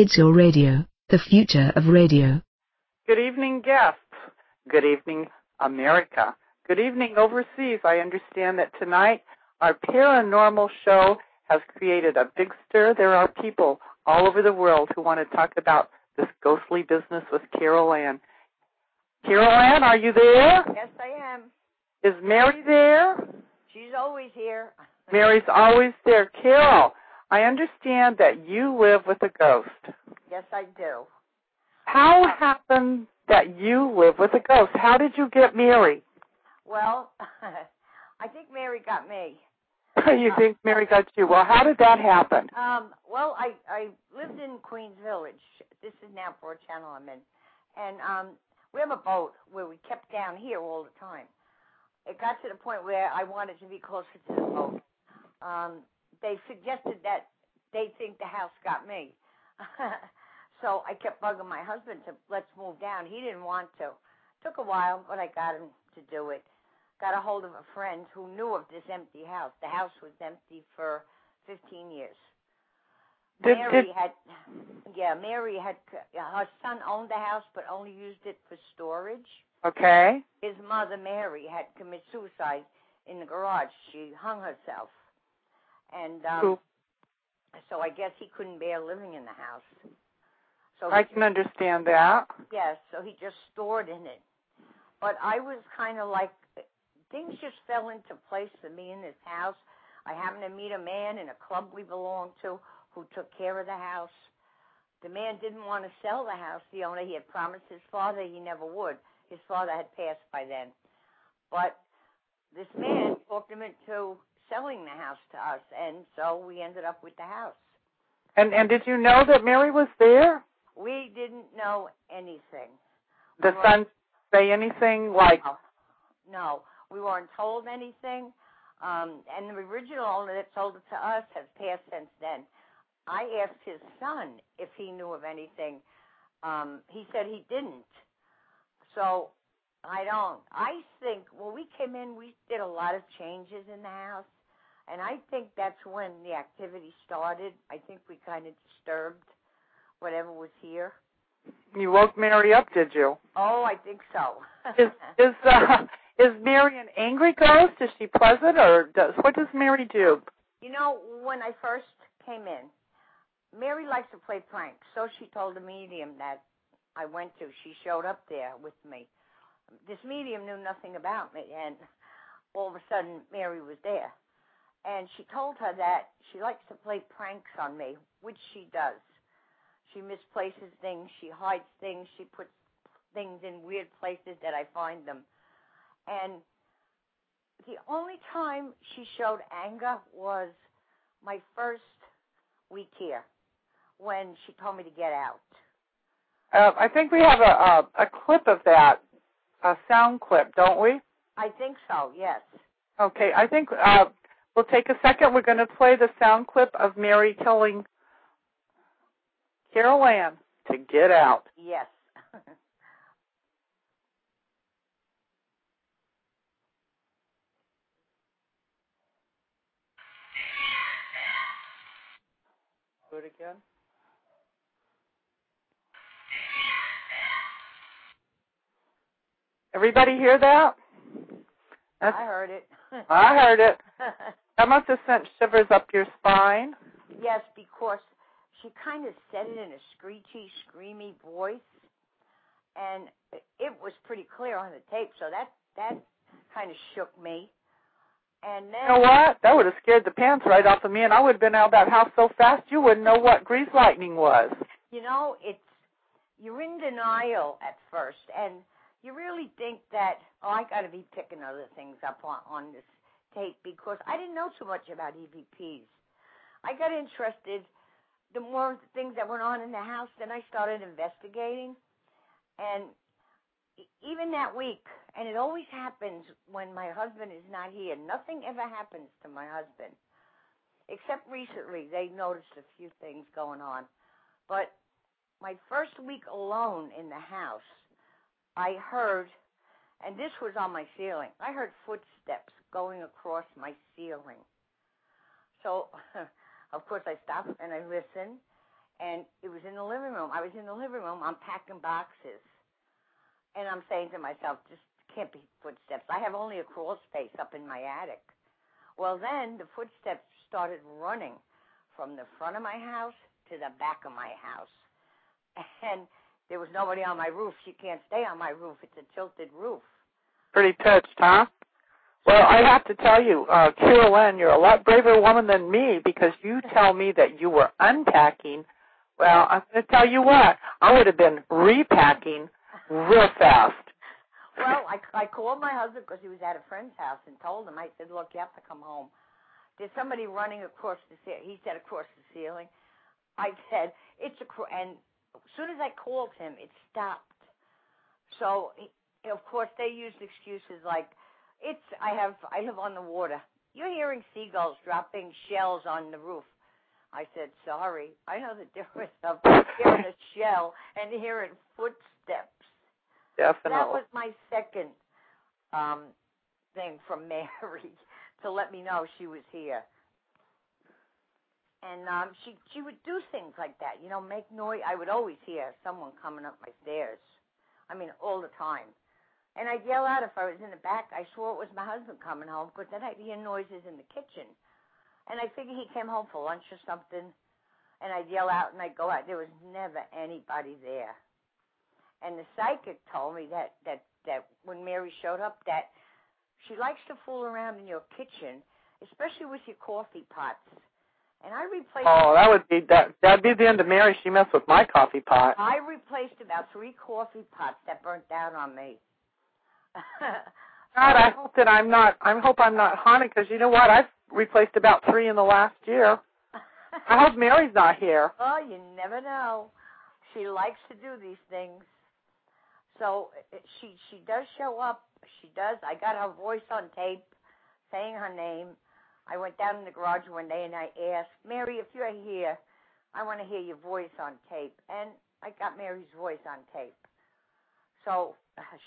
It's your radio, the future of radio. Good evening, guests. Good evening, America. Good evening, overseas. I understand that tonight our paranormal show has created a big stir. There are people all over the world who want to talk about this ghostly business with Carol Ann. Carol Ann, are you there? Yes, I am. Is Mary there? She's always here. Mary's always there. Carol, I understand that you live with a ghost. Yes, I do. How happened that you live with a ghost? How did you get Mary? Well, I think Mary got me. You think Mary got you. Well, how did that happen? Well, I lived in Queens Village. This is now Broad Channel I'm in. And we have a boat where we kept down here all the time. It got to the point where I wanted to be closer to the boat. They suggested that they think the house got me. So I kept bugging my husband to let's move down. He didn't want to. Took a while, but I got him to do it. Got a hold of a friend who knew of this empty house. The house was empty for 15 years. Mary had, her son owned the house but only used it for storage. Okay. His mother, Mary, had committed suicide in the garage. She hung herself. And so I guess he couldn't bear living in the house. So I can understand that. Yes, so he just stored in it. But I was kind of like, things just fell into place for me in this house. I happened to meet a man in a club we belonged to who took care of the house. The man didn't want to sell the house, the owner. He had promised his father he never would. His father had passed by then. But this man talked him into selling the house to us, and so we ended up with the house. And did you know that Mary was there? We didn't know anything. The son didn't say anything like... No, we weren't told anything. And the original owner that sold it to us has passed since then. I asked his son if he knew of anything. He said he didn't. So I don't. I think when we came in, we did a lot of changes in the house. And I think that's when the activity started. I think we kind of disturbed whatever was here. You woke Mary up, did you? Oh, I think so. Is Mary an angry ghost? Is she pleasant, or what does Mary do? You know, when I first came in, Mary likes to play pranks. So she told the medium that I went to. She showed up there with me. This medium knew nothing about me, and all of a sudden Mary was there. And she told her that she likes to play pranks on me, which she does. She misplaces things, she hides things, she puts things in weird places that I find them. And the only time she showed anger was my first week here, when she told me to get out. I think we have a clip of that, a sound clip, don't we? I think so, yes. Okay, I think we'll take a second. We're going to play the sound clip of Mary telling Carol Ann to get out. Yes. Do it again. Everybody hear that? I heard it. I heard it. That must have sent shivers up your spine. Yes, because she kind of said it in a screechy, screamy voice, and it was pretty clear on the tape, so that kind of shook me. And then, you know what? That would have scared the pants right off of me, and I would have been out of that house so fast you wouldn't know what grease lightning was. You know, you're in denial at first, and you really think that, oh, I got to be picking other things up on this tape because I didn't know too much about EVPs. I got interested the more things that went on in the house, then I started investigating. And even that week, and it always happens when my husband is not here. Nothing ever happens to my husband, except recently they noticed a few things going on. But my first week alone in the house, I heard, and this was on my ceiling, I heard footsteps going across my ceiling. So, of course, I stopped and I listened, and it was in the living room. I was in the living room. I'm packing boxes. And I'm saying to myself, just can't be footsteps. I have only a crawl space up in my attic. Well, then the footsteps started running from the front of my house to the back of my house. And there was nobody on my roof. She can't stay on my roof. It's a tilted roof. Pretty pitched, huh? Well, I have to tell you, Carol Ann, you're a lot braver woman than me because you tell me that you were unpacking. Well, I'm going to tell you what, I would have been repacking real fast. Well, I called my husband because he was at a friend's house and told him. I said, look, you have to come home. There's somebody running across the ceiling. He said, across the ceiling. I said, and as soon as I called him, it stopped. So, of course, they used excuses like, I live on the water. You're hearing seagulls dropping shells on the roof. I said, sorry. I know the difference of hearing a shell and hearing footsteps. Definitely. That was my second thing from Mary to let me know she was here. And she would do things like that, you know, make noise. I would always hear someone coming up my stairs. I mean, all the time. And I'd yell out if I was in the back. I swore it was my husband coming home because then I'd hear noises in the kitchen. And I figured he came home for lunch or something. And I'd yell out and I'd go out. There was never anybody there. And the psychic told me that when Mary showed up that she likes to fool around in your kitchen, especially with your coffee pots. And I replaced... Oh, that'd be the end of Mary. She messed with my coffee pot. I replaced about 3 coffee pots that burnt down on me. God, I hope that I'm not haunted, because you know what? I've replaced about 3 in the last year. I hope Mary's not here. Oh, you never know. She likes to do these things. So she does show up. She does. I got her voice on tape saying her name. I went down in the garage one day and I asked, Mary, if you're here, I want to hear your voice on tape. And I got Mary's voice on tape. So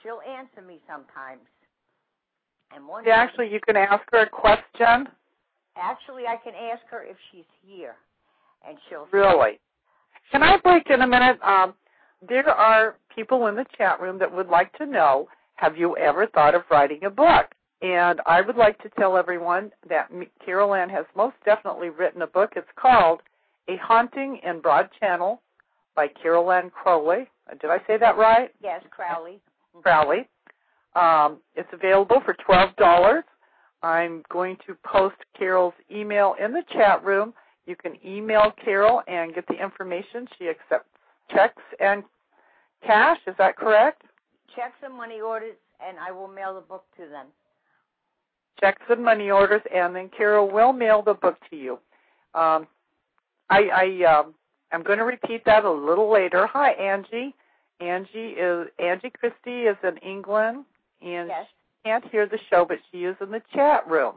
she'll answer me sometimes. And one day, actually, you can ask her a question? Actually, I can ask her if she's here. And she'll really? Say, can I break in a minute? There are people in the chat room that would like to know, have you ever thought of writing a book? And I would like to tell everyone that Carol Ann has most definitely written a book. It's called A Haunting in Broad Channel by Carol Ann Crowley. Did I say that right? Yes, Crowley. Crowley. It's available for $12. I'm going to post Carol's email in the chat room. You can email Carol and get the information. She accepts checks and cash. Is that correct? Checks and money orders, and I will mail the book to them. Checks and money orders, and then Carol will mail the book to you. I'm going to repeat that a little later. Hi, Angie. Angie Christie is in England, and yes. She can't hear the show, but she is in the chat room.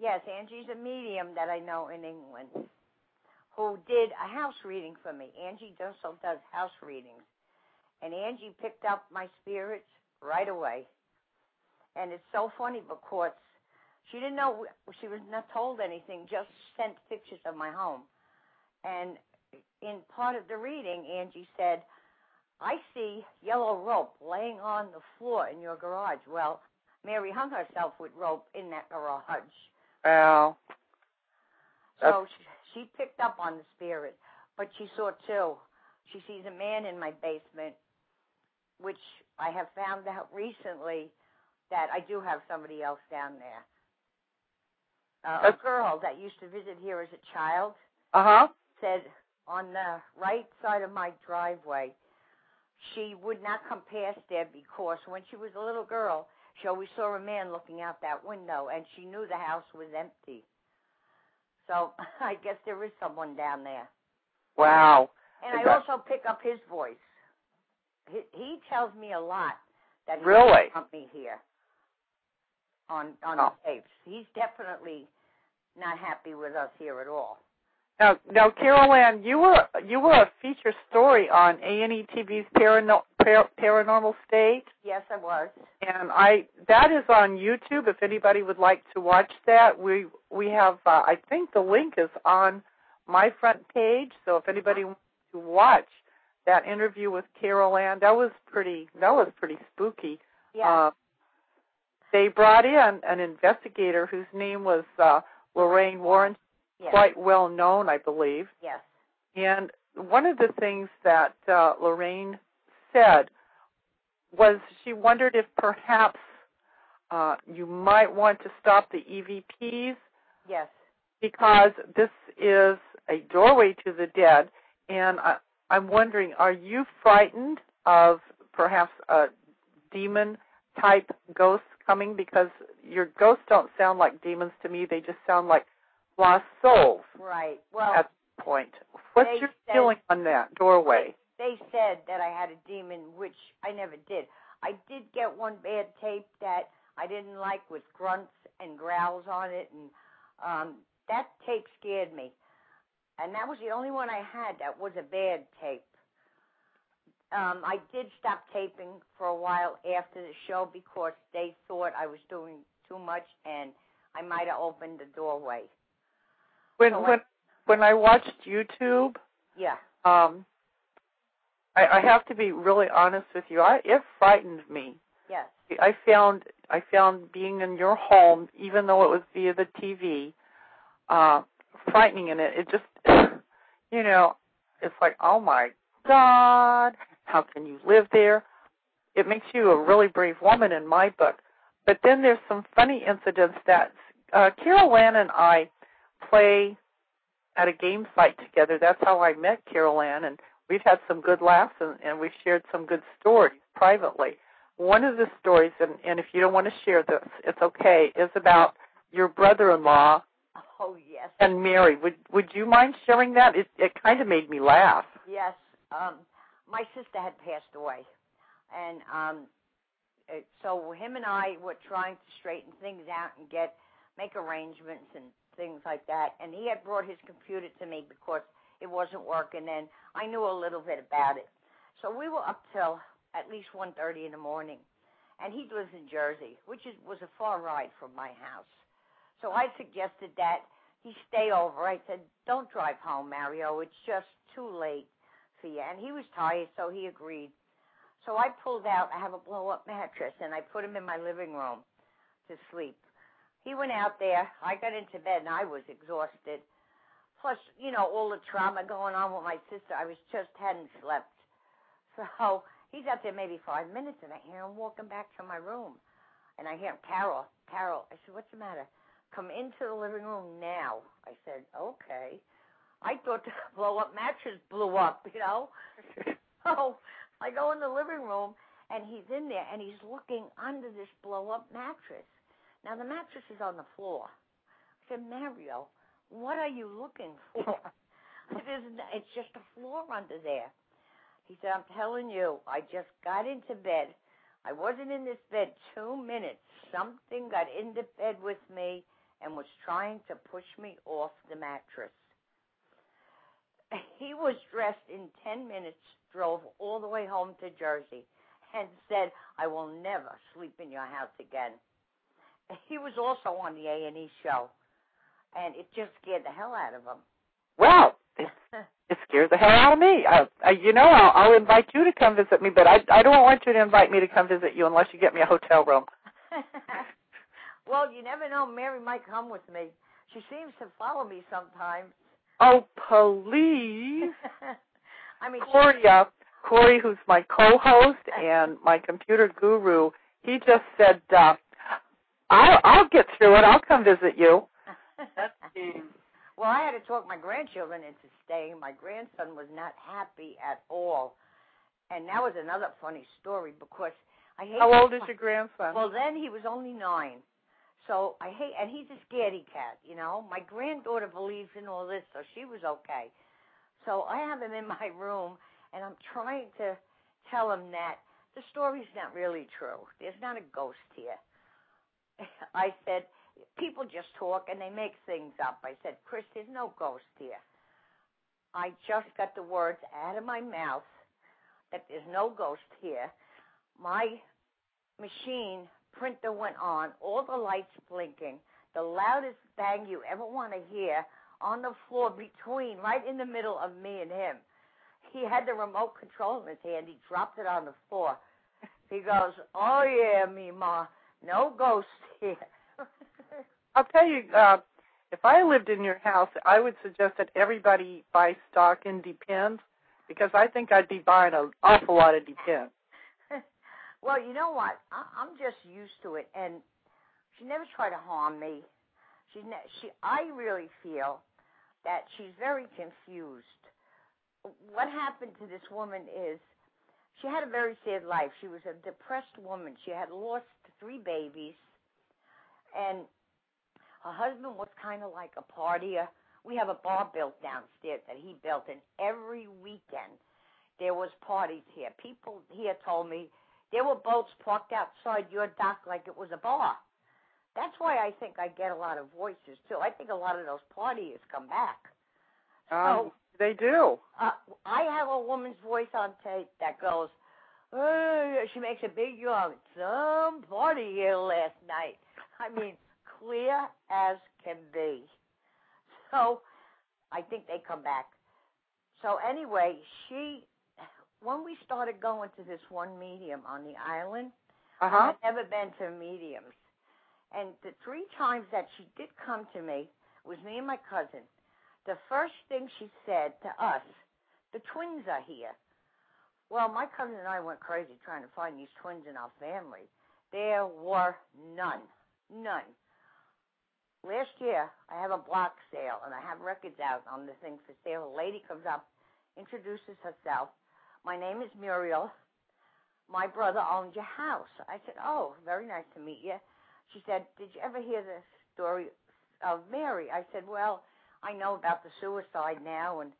Yes, Angie's a medium that I know in England who did a house reading for me. Angie Dursel does house readings, and Angie picked up my spirits right away. And it's so funny because she didn't know, she was not told anything, just sent pictures of my home. And in part of the reading, Angie said, I see yellow rope laying on the floor in your garage. Well, Mary hung herself with rope in that garage. Well. So she picked up on the spirit, but she saw too. She sees a man in my basement, which I have found out recently that I do have somebody else down there. A girl that used to visit here as a child said on the right side of my driveway, she would not come past there because when she was a little girl, she always saw a man looking out that window, and she knew the house was empty. So I guess there is someone down there. Wow. And I also pick up his voice. He tells me a lot that he really wants me here. On the tapes. He's definitely not happy with us here at all. Now, Carol Ann, you were a feature story on A&E TV's Paranormal State. Yes, I was. And that is on YouTube. If anybody would like to watch that, we have I think the link is on my front page. So if anybody wants to to watch that interview with Carol Ann. That was pretty spooky. Yeah. They brought in an investigator whose name was Lorraine Warren, yes. Quite well known, I believe. Yes. And one of the things that Lorraine said was she wondered if perhaps you might want to stop the EVPs. Yes. Because this is a doorway to the dead, and I'm wondering, are you frightened of perhaps a demon-type ghost coming? Because your ghosts don't sound like demons to me. They just sound like lost souls. Right. Well, at this point. What's your feeling on that doorway? They said that I had a demon, which I never did. I did get one bad tape that I didn't like with grunts and growls on it, and that tape scared me. And that was the only one I had that was a bad tape. I did stop taping for a while after the show because they thought I was doing too much and I might have opened the doorway. When I watched YouTube, yeah, I have to be really honest with you. It frightened me. Yes, I found being in your home, even though it was via the TV, frightening. And it just, you know, it's like, oh my God, how can you live there? It makes you a really brave woman in my book. But then there's some funny incidents that Carol Ann and I play at a game site together. That's how I met Carol Ann, and we've had some good laughs, and we've shared some good stories privately. One of the stories, and if you don't want to share this, it's okay, is about your brother-in-law. Oh, yes. And Mary. Would you mind sharing that? It kind of made me laugh. Yes. My sister had passed away, and so him and I were trying to straighten things out and make arrangements and things like that, and he had brought his computer to me because it wasn't working, and I knew a little bit about it. So we were up till at least 1:30 in the morning, and he lives in Jersey, which was a far ride from my house. So I suggested that he stay over. I said, don't drive home, Mario. It's just too late for you. And he was tired, so he agreed. So I pulled out. I have a blow-up mattress, and I put him in my living room to sleep. He went out there. I got into bed, and I was exhausted. Plus, you know, all the trauma going on with my sister. I was just hadn't slept. So he's out there maybe 5 minutes, and I hear him walking back to my room. And I hear him, Carol. I said, what's the matter? Come into the living room now. I said, okay. I thought the blow-up mattress blew up, you know. So I go in the living room, and he's in there, and he's looking under this blow-up mattress. Now, the mattress is on the floor. I said, Mario, what are you looking for? It's just a floor under there. He said, I'm telling you, I just got into bed. I wasn't in this bed 2 minutes. Something got into bed with me and was trying to push me off the mattress. He was dressed in 10 minutes, drove all the way home to Jersey, and said, I will never sleep in your house again. He was also on the A&E show, and it just scared the hell out of him. Well, it scares the hell out of me. You know, I'll invite you to come visit me, but I don't want you to invite me to come visit you unless you get me a hotel room. Well, you never know. Mary might come with me. She seems to follow me sometimes. Oh, please. I mean, Corey, who's my co-host and my computer guru, he just said, I'll get through it. I'll come visit you. Well, I had to talk my grandchildren into staying. My grandson was not happy at all. And that was another funny story because I hate... How old is your grandson? Well, then he was only 9. So I hate... And he's a scaredy cat, you know. My granddaughter believes in all this, so she was okay. So I have him in my room, and I'm trying to tell him that the story's not really true. There's not a ghost here. I said... People just talk, and they make things up. I said, Chris, there's no ghost here. I just got the words out of my mouth that there's no ghost here. My machine printer went on, all the lights blinking, the loudest bang you ever want to hear on the floor between, right in the middle of me and him. he had the remote control in his hand. He dropped it on the floor. He goes, "Oh, yeah, me ma, no ghosts here." I'll tell you, if I lived in your house, I would suggest that everybody buy stock in Depends, because I think I'd be buying an awful lot of Depends. Well, you know what? I'm just used to it, and she never tried to harm me. I really feel that she's very confused. What happened to this woman is she had a very sad life. She was a depressed woman. She had lost 3 babies, and her husband was kind of like a partier. We have a bar built downstairs that he built, and every weekend there was parties here. People here told me there were boats parked outside your dock like it was a bar. That's why I think I get a lot of voices, too. I think a lot of those partiers come back. So, they do. I have a woman's voice on tape that goes, she makes a big yawn. Some party here last night. I mean, clear as can be. So I think they come back. So anyway, when we started going to this one medium on the island, I had never been to mediums. And the 3 times that she did come to me, it was me and my cousin. The first thing she said to us, "The twins are here." Well, my cousin and I went crazy trying to find these twins in our family. There were none. None. Last year, I have a block sale, and I have records out on the thing for sale. A lady comes up, introduces herself. "My name is Muriel. My brother owns your house." I said, "Oh, very nice to meet you." She said, "Did you ever hear the story of Mary?" I said, "Well, I know about the suicide now." And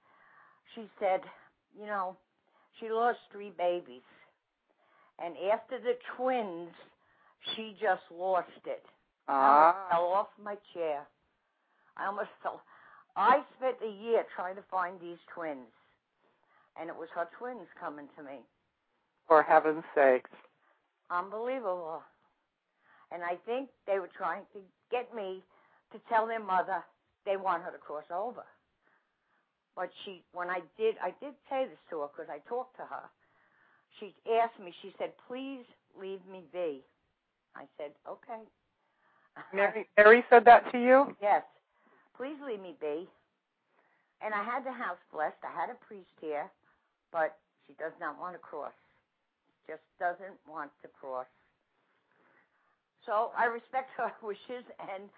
she said, "You know, she lost 3 babies. And after the twins, she just lost it." I almost fell off my chair. I almost fell. I spent a year trying to find these twins. And it was her twins coming to me. For heaven's sakes. Unbelievable. And I think they were trying to get me to tell their mother they want her to cross over. But when I did say this to her because I talked to her. She asked me, she said, "Please leave me be." I said, "Okay." Mary said that to you? Yes. "Please leave me be." And I had the house blessed. I had a priest here, but she does not want to cross. Just doesn't want to cross. So I respect her wishes, and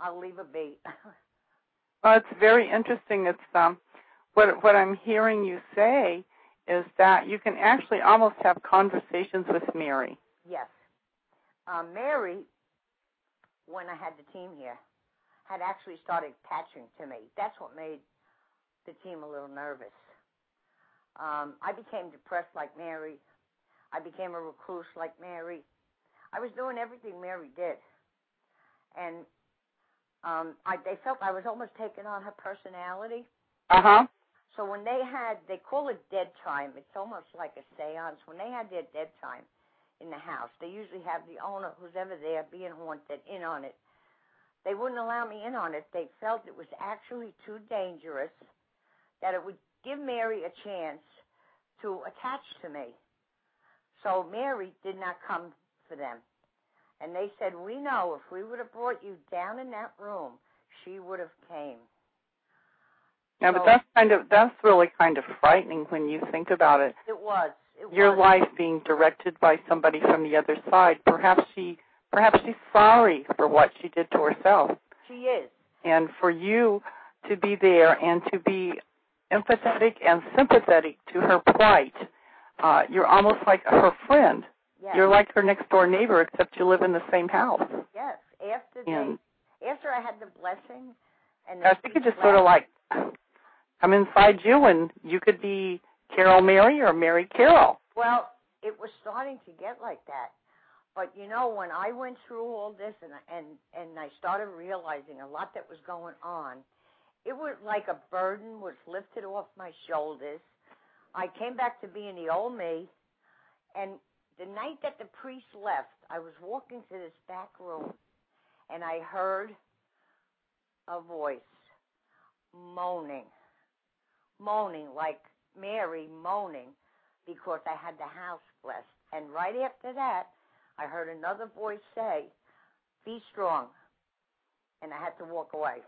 I'll leave her be. Well, it's very interesting. It's what I'm hearing you say is that you can actually almost have conversations with Mary. Yes. Mary, when I had the team here, had actually started patching to me. That's what made the team a little nervous. I became depressed like Mary. I became a recluse like Mary. I was doing everything Mary did, and they felt I was almost taking on her personality. So when they call it dead time. It's almost like a seance. When they had their dead time in the house, they usually have the owner, who's ever there, being haunted, in on it. They wouldn't allow me in on it. They felt it was actually too dangerous, that it would give Mary a chance to attach to me. So Mary did not come for them. And they said, "We know if we would have brought you down in that room, she would have came." Yeah, so, but that's really kind of frightening when you think about it. It was. Your life being directed by somebody from the other side. Perhaps she's sorry for what she did to herself. She is. And for you to be there and to be empathetic and sympathetic to her plight, you're almost like her friend. Yes. You're like her next-door neighbor, except you live in the same house. Yes. After I had the blessing. She could just sort of like come inside you, and you could be Carol Mary or Mary Carol. Well, it was starting to get like that. But, you know, when I went through all this and I started realizing a lot that was going on, it was like a burden was lifted off my shoulders. I came back to being the old me, and the night that the priest left, I was walking to this back room, and I heard a voice moaning like Mary moaning because I had the house blessed. And right after that, I heard another voice say, be strong. And I had to walk away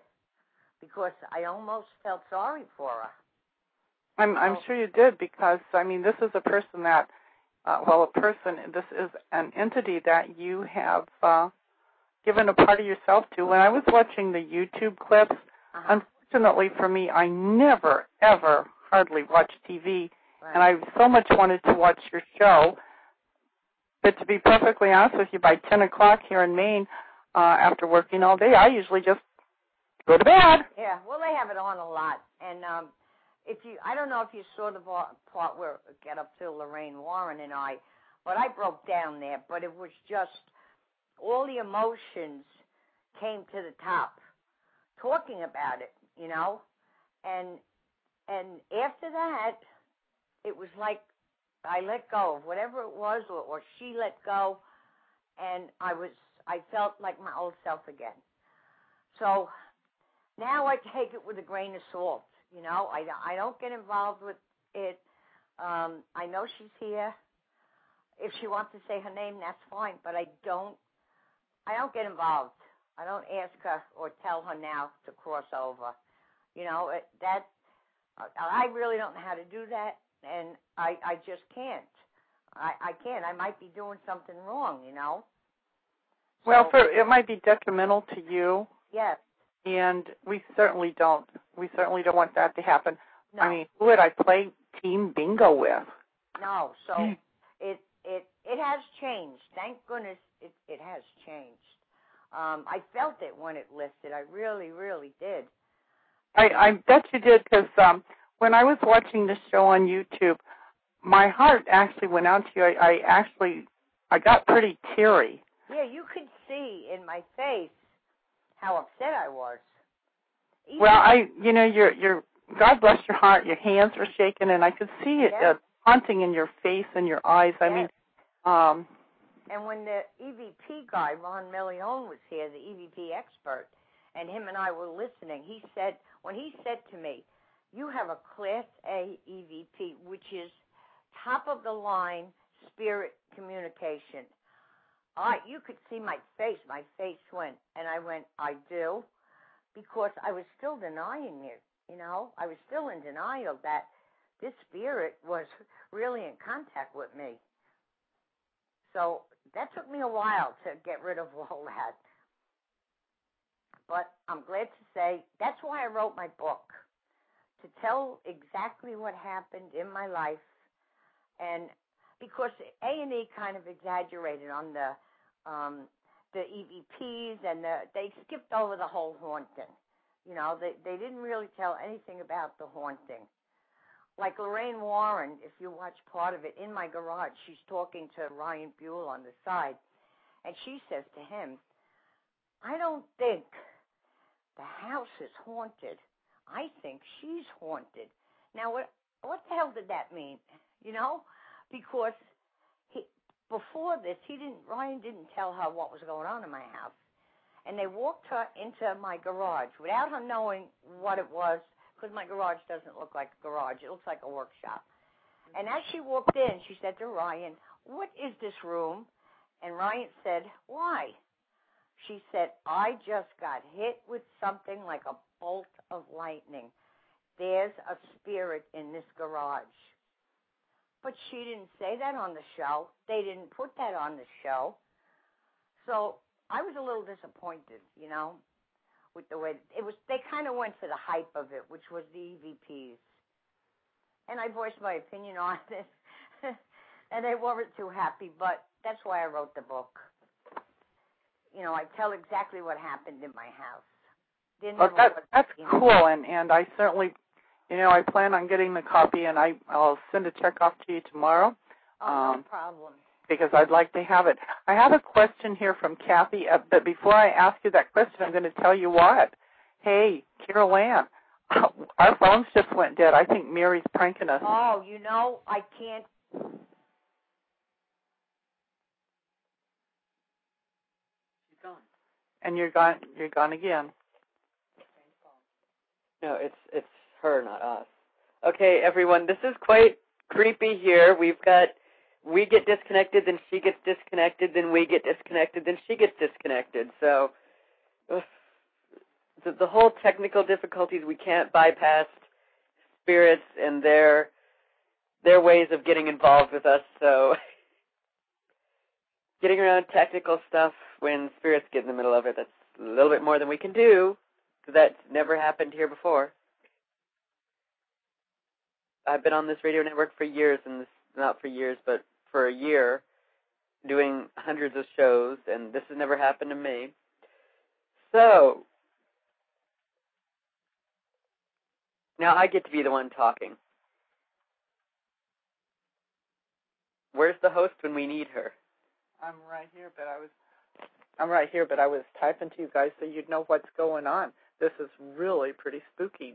because I almost felt sorry for her. I'm sure you did, because, I mean, this is a person that, this is an entity that you have given a part of yourself to. When I was watching the YouTube clips, unfortunately for me, I never, ever hardly watch TV, and I so much wanted to watch your show. But to be perfectly honest with you, by 10 o'clock here in Maine, after working all day, I usually just go to bed. Yeah, well, they have it on a lot, and... I don't know if you saw the part where Get Up to Lorraine Warren and I, but I broke down there. But it was just all the emotions came to the top, talking about it, you know. And after that, it was like I let go of whatever it was, or she let go, and I felt like my old self again. So now I take it with a grain of salt. You know, I don't get involved with it. I know she's here. If she wants to say her name, that's fine. But I don't get involved. I don't ask her or tell her now to cross over. You know, I really don't know how to do that, and I just can't. I can't. I might be doing something wrong, you know. So, well, it might be detrimental to you. Yes. And we certainly don't want that to happen. No. I mean, who would I play team bingo with? No, so it has changed. Thank goodness it has changed. I felt it when it lifted. I really, really did. I bet you did, because when I was watching this show on YouTube, my heart actually went out to you. I got pretty teary. Yeah, you could see in my face how upset I was. Well, your God bless your heart, your hands were shaking, and I could see it haunting in your face and your eyes. Yes. I mean, and when the EVP guy, Ron Melione, was here, the EVP expert, and him and I were listening, he said to me, you have a Class A EVP, which is top-of-the-line spirit communication. You could see my face. My face went, and I went, I do, because I was still denying it, you know. I was still in denial that this spirit was really in contact with me. So that took me a while to get rid of all that. But I'm glad to say that's why I wrote my book, to tell exactly what happened in my life, and because A&E kind of exaggerated on the EVPs, and they skipped over the whole haunting. You know, they didn't really tell anything about the haunting. Like Lorraine Warren, if you watch part of it, in my garage, she's talking to Ryan Buell on the side, and she says to him, I don't think the house is haunted. I think she's haunted. Now, what the hell did that mean? You know? Because before this, Ryan didn't tell her what was going on in my house. And they walked her into my garage without her knowing what it was, because my garage doesn't look like a garage. It looks like a workshop. And as she walked in, she said to Ryan, what is this room? And Ryan said, why? She said, I just got hit with something like a bolt of lightning. There's a spirit in this garage. But she didn't say that on the show. They didn't put that on the show. So I was a little disappointed, you know, with the way it was. They kind of went for the hype of it, which was the EVPs. And I voiced my opinion on this, and they weren't too happy, but that's why I wrote the book. You know, I tell exactly what happened in my house. That's cool, and I certainly... You know, I plan on getting the copy, and I'll send a check off to you tomorrow. Oh, no problem. Because I'd like to have it. I have a question here from Kathy, but before I ask you that question, I'm going to tell you what. Hey, Carol Ann, our phones just went dead. I think Mary's pranking us. Oh, you know, I can't. She's gone. And you're gone. You're gone again. No, it's her, not us. Okay, everyone, this is quite creepy here. We've got we get disconnected, then she gets disconnected, then we get disconnected, then she gets disconnected. So the whole technical difficulties, we can't bypass spirits and their ways of getting involved with us. So getting around technical stuff when spirits get in the middle of it, that's a little bit more than we can do, because that's never happened here before. I've been on this radio network for years, and this, not for years, but for a year, doing hundreds of shows, and this has never happened to me. So, now I get to be the one talking. Where's the host when we need her? I'm right here, but I was typing to you guys so you'd know what's going on. This is really pretty spooky.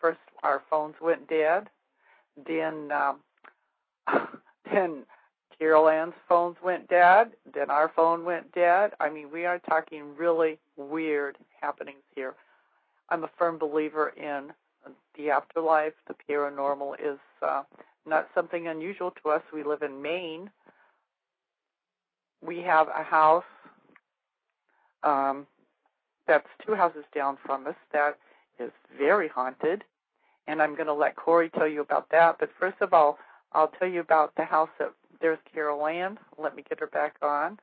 First, our phones went dead. Then Carol Ann's phones went dead. Then our phone went dead. I mean, we are talking really weird happenings here. I'm a firm believer in the afterlife. The paranormal is not something unusual to us. We live in Maine. We have a house that's two houses down from us that is very haunted, and I'm going to let Corey tell you about that. But first of all, I'll tell you about the house that there's Carol Ann. Let me get her back on.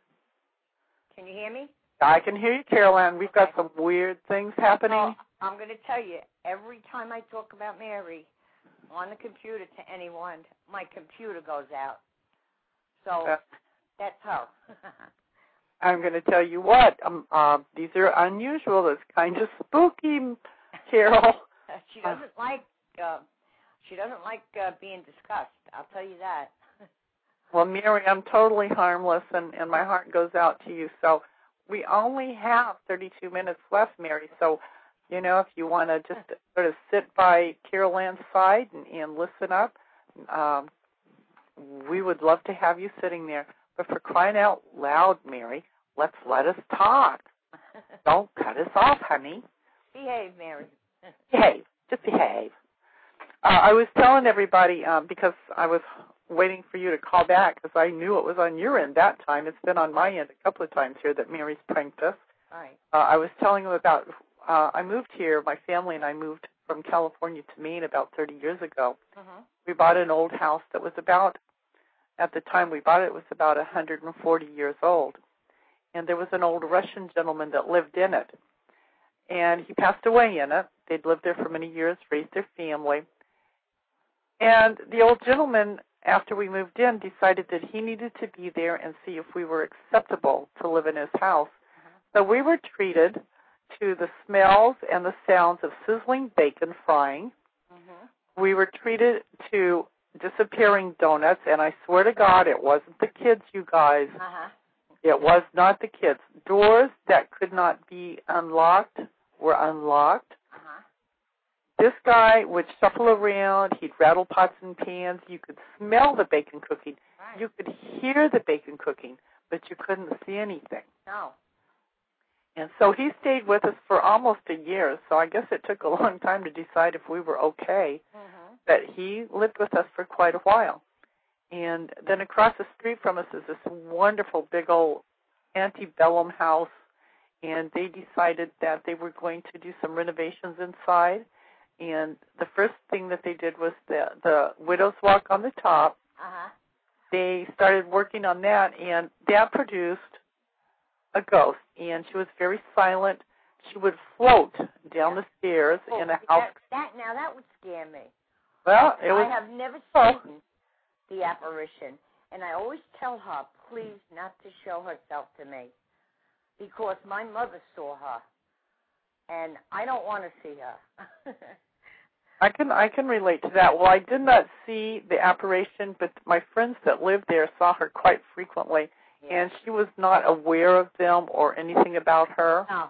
Can you hear me? I can hear you, Carol Ann. We've got some weird things happening. Well, I'm going to tell you, every time I talk about Mary on the computer to anyone, my computer goes out. So... that's her. I'm going to tell you what. These are unusual. It's kind of spooky, Carol. She doesn't like being discussed. I'll tell you that. Well, Mary, I'm totally harmless, and my heart goes out to you. So we only have 32 minutes left, Mary. So, you know, if you want to just sort of sit by Carol Ann's side and listen up, we would love to have you sitting there. But for crying out loud, Mary, let us talk. Don't cut us off, honey. Behave, Mary. Behave. Just behave. I was telling everybody, because I was waiting for you to call back, because I knew it was on your end that time. It's been on my end a couple of times here that Mary's pranked us. All right. I was telling them about, I moved here, my family and I moved from California to Maine about 30 years ago. Mm-hmm. We bought an old house that was about, at the time we bought it, it was about 140 years old. And there was an old Russian gentleman that lived in it. And he passed away in it. They'd lived there for many years, raised their family. And the old gentleman, after we moved in, decided that he needed to be there and see if we were acceptable to live in his house. So we were treated to the smells and the sounds of sizzling bacon frying. Mm-hmm. We were treated to disappearing donuts, and I swear to God, it wasn't the kids, you guys. Uh-huh. It was not the kids. Doors that could not be unlocked were unlocked. Uh-huh. This guy would shuffle around. He'd rattle pots and pans. You could smell the bacon cooking. Right. You could hear the bacon cooking, but you couldn't see anything. No. And so he stayed with us for almost a year, so I guess it took a long time to decide if we were okay. Mm-hmm. But he lived with us for quite a while. And then across the street from us is this wonderful big old antebellum house, and they decided that they were going to do some renovations inside. And the first thing that they did was the widow's walk on the top. Uh-huh. They started working on that, and that produced a ghost, and she was very silent. She would float down the stairs in a house. That would scare me. Well, I have never seen the apparition, and I always tell her, please not to show herself to me, because my mother saw her, and I don't want to see her. I can relate to that. Well, I did not see the apparition, but my friends that lived there saw her quite frequently. And she was not aware of them or anything about her. No.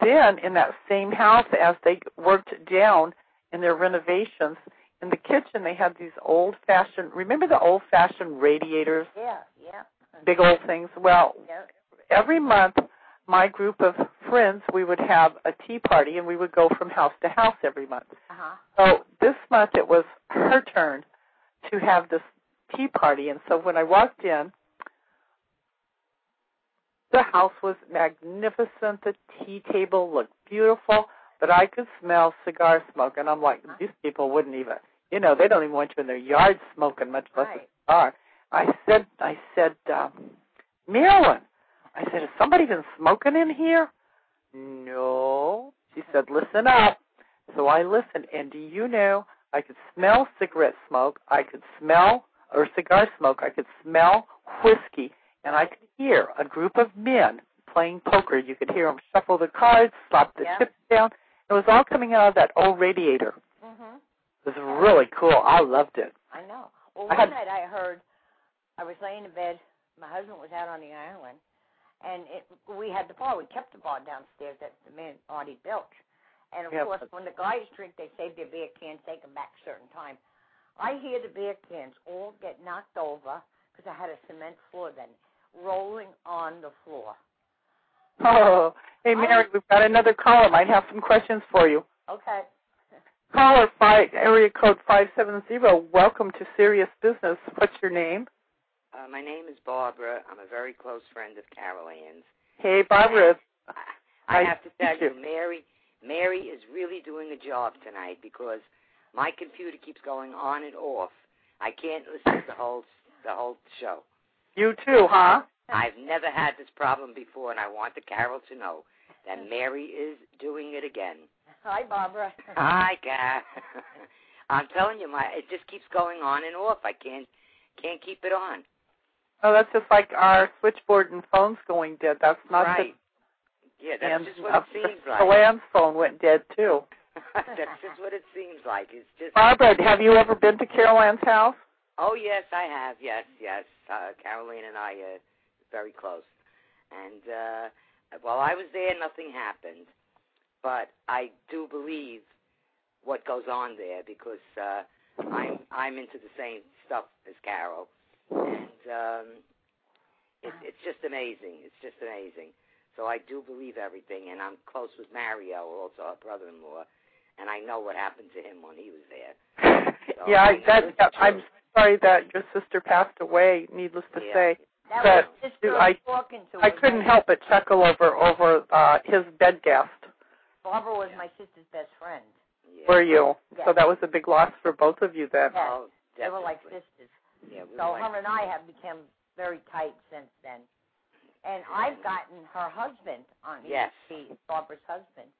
Then in that same house, as they worked down in their renovations, in the kitchen they had these old-fashioned, remember the old-fashioned radiators? Yeah, yeah. Big old things. Well, every month my group of friends, we would have a tea party, and we would go from house to house every month. Uh-huh. So this month it was her turn to have this tea party. And so when I walked in, the house was magnificent. The tea table looked beautiful, but I could smell cigar smoke. And I'm like, these people wouldn't even, you know, they don't even want you in their yard smoking, much less a cigar. I said, Marilyn, I said, has somebody been smoking in here? No. She said, listen up. So I listened, and do you know, I could smell cigarette smoke. I could smell, or cigar smoke. I could smell whiskey, and I could hear a group of men playing poker. You could hear them shuffle the cards, slap the chips down. It was all coming out of that old radiator. Mm-hmm. It was really cool. I loved it. I know. Well, one night I heard, I was laying in bed. My husband was out on the island, and we had the bar. We kept the bar downstairs that the men already built. And, of course, when the guys drink, they save their beer cans. They come back a certain time. I hear the beer cans all get knocked over because I had a cement floor then, rolling on the floor. Oh, hey, Mary, we've got another caller. Might have some questions for you. Okay. Caller 5, area code 570. Welcome to Serious Business. What's your name? My name is Barbara. I'm a very close friend of Carol Ann's. Hey, Barbara. I have to tell you, Mary is really doing a job tonight because my computer keeps going on and off. I can't listen to the whole show. You too, huh? I've never had this problem before, and I want the Carol to know that Mary is doing it again. Hi, Barbara. Hi, Carol. I'm telling you, it just keeps going on and off. I can't keep it on. Oh, that's just like our switchboard and phones going dead. That's not right. Yeah, that's just what it seems like. The land's phone went dead, too. That's just what it seems like. It's just Barbara, have you ever been to Carol Ann's house? Oh, yes, I have. Yes. Carol Ann and I are very close. And while I was there, nothing happened. But I do believe what goes on there because I'm into the same stuff as Carol. And it's just amazing. It's just amazing. So I do believe everything, and I'm close with Mario, also our brother-in-law, and I know what happened to him when he was there. So I'm sorry that your sister passed away, needless to say. That was just I couldn't help but chuckle over his bed guest. Barbara was my sister's best friend. Yeah. Were you? Yeah. So that was a big loss for both of you then. Yeah. Oh, they were like sisters. Yeah, her and I have become very tight since then. And I've gotten her husband on EVP, Barbara's husband,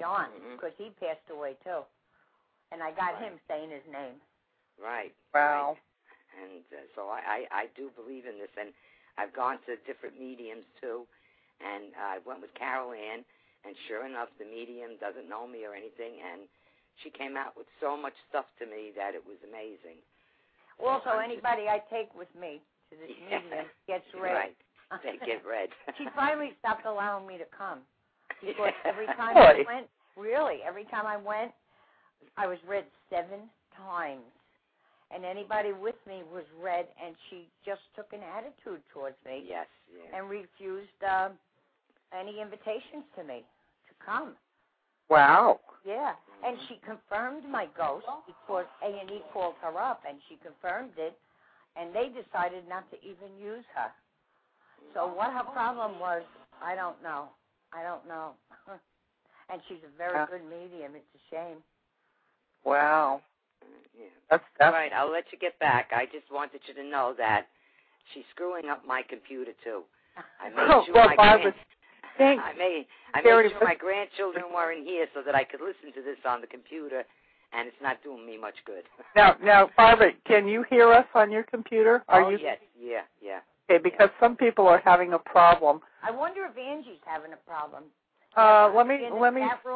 John, because he passed away, too. And I got him saying his name. Right. Wow. Right. And so I do believe in this. And I've gone to different mediums, too. And I went with Carol Ann, and sure enough, the medium doesn't know me or anything. And she came out with so much stuff to me that it was amazing. Also, anybody I take with me to this medium gets read. Right. They get read. She finally stopped allowing me to come because every time I went, I was read 7 times, and anybody with me was read, and she just took an attitude towards me. Yes. Yeah. And refused any invitations to me to come. Wow. Yeah, and she confirmed my ghost because A&E called her up, and she confirmed it, and they decided not to even use her. So what her problem was, I don't know. And she's a very good medium. It's a shame. Wow. Yeah. That's all right, I'll let you get back. I just wanted you to know that she's screwing up my computer, too. I made sure my grandchildren weren't here so that I could listen to this on the computer, and it's not doing me much good. Now, Barbara, can you hear us on your computer? Yes. Okay, because some people are having a problem. I wonder if Angie's having a problem. Let me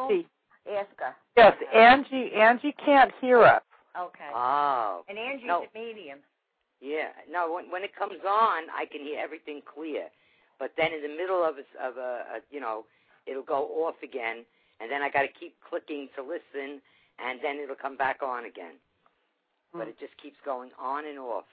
see. Ask her. Yes, Angie can't hear us. Okay. Oh. And Angie's a medium. Yeah. No, when it comes on, I can hear everything clear. But then in the middle of it'll go off again, and then I got to keep clicking to listen, and then it'll come back on again. But it just keeps going on and off.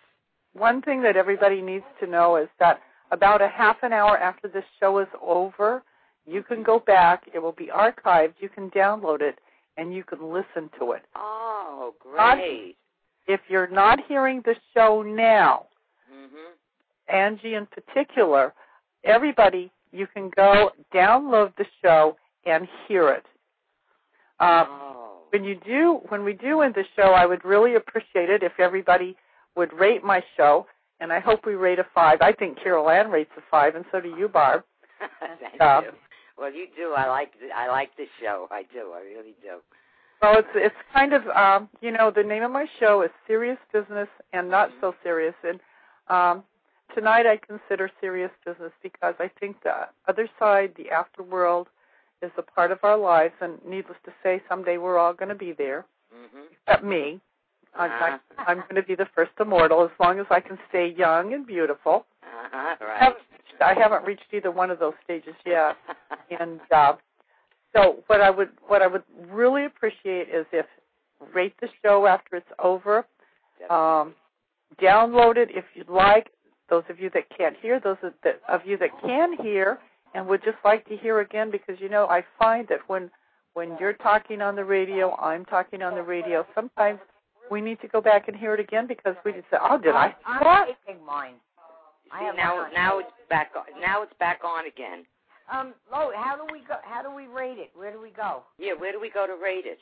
One thing that everybody needs to know is that about a half an hour after this show is over, You can go back. It will be archived. You can download it, and you can listen to it. Oh, great. If you're not hearing the show now, Angie in particular, everybody, you can go download the show and hear it. When we do end the show, I would really appreciate it if everybody would rate my show, and I hope we rate a 5. I think Carol Ann rates a 5, and so do you, Barb. Thank you. Well, you do. I like the show. I do. I really do. Well, it's kind of the name of my show is Serious Business and Not So Serious, and tonight I consider serious business because I think the other side, the afterworld, is a part of our lives, and needless to say, someday we're all going to be there, except me. I'm going to be the first immortal as long as I can stay young and beautiful. Right. I haven't reached either one of those stages yet, and so what I would really appreciate is if rate the show after it's over, download it if you'd like. Those of you that can't hear, those of you that can hear and would just like to hear again, because I find that when you're talking on the radio, I'm talking on the radio. Sometimes we need to go back and hear it again because we just say, "Oh, did I?" I'm taking mine. Now it's back. Now it's back on again. Lo, how do we go? How do we rate it? Where do we go? Yeah, where do we go to rate it?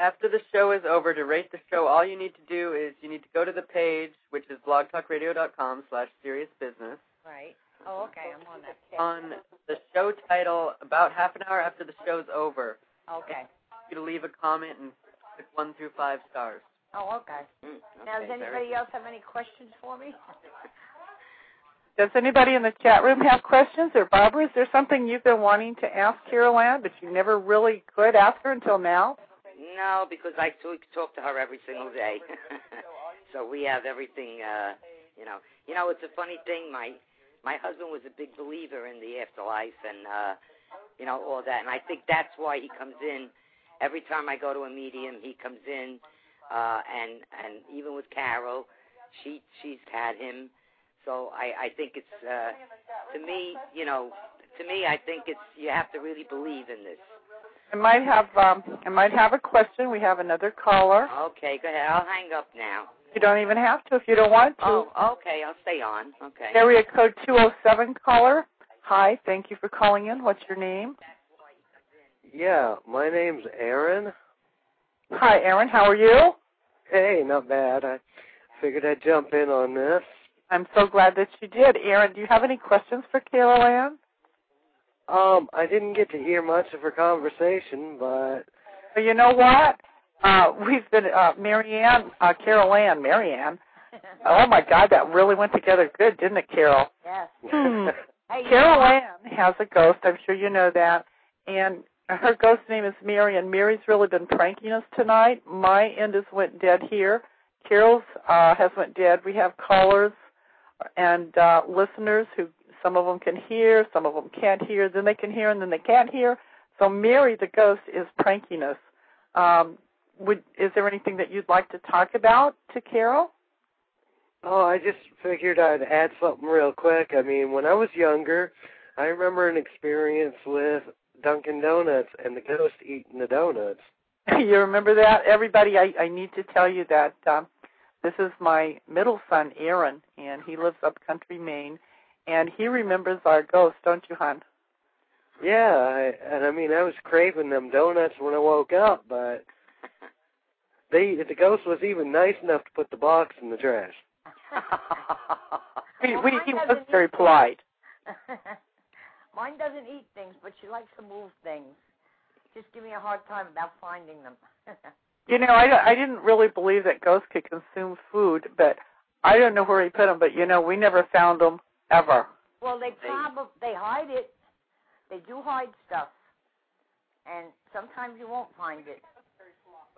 After the show is over, to rate the show, all you need to do is you need to go to the page, which is blogtalkradio.com/seriousbusiness. Right. Oh, okay. I'm on that page. On the show title, about half an hour after the show's over. Okay. You to leave a comment and click 1 through 5 stars. Oh, okay. Now, does anybody else have any questions for me? Does anybody in the chat room have questions? Or, Barbara, is there something you've been wanting to ask Carol Ann, but you never really could ask her until now? No, because I talk to her every single day. So we have everything, It's a funny thing. My husband was a big believer in the afterlife and, all that. And I think that's why he comes in. Every time I go to a medium, he comes in. And even with Carol, she's had him. So I think it's to me I think it's you have to really believe in this. I might have a question. We have another caller. Okay, go ahead. I'll hang up now. You don't even have to if you don't want to. Oh, okay. I'll stay on. Okay. Area code 207 caller. Hi. Thank you for calling in. What's your name? Yeah, my name's Aaron. Hi, Aaron. How are you? Hey, not bad. I figured I'd jump in on this. I'm so glad that you did. Aaron, do you have any questions for Carol Ann? I didn't get to hear much of her conversation, but... Well, you know what? We've been... Carol Ann, Mary Ann. Oh, my God, that really went together good, didn't it, Carol? Yes. Hey, Carol Ann has a ghost. I'm sure you know that. And... her ghost name is Mary, and Mary's really been pranking us tonight. My end has went dead here. Carol's has went dead. We have callers and listeners who some of them can hear, some of them can't hear. Then they can hear, and then they can't hear. So Mary, the ghost, is pranking us. Is there anything that you'd like to talk about to Carol? Oh, I just figured I'd add something real quick. I mean, when I was younger, I remember an experience with Dunkin' Donuts and the ghost eating the donuts. You remember that? Everybody, I need to tell you that this is my middle son, Aaron, and he lives up country Maine, and he remembers our ghost, don't you, hon? Yeah, I was craving them donuts when I woke up, but the ghost was even nice enough to put the box in the trash. He was very polite. Mine doesn't eat things, but she likes to move things. Just give me a hard time about finding them. I didn't really believe that ghosts could consume food, but I don't know where he put them, but, we never found them ever. Well, they hide it. They do hide stuff, and sometimes you won't find it.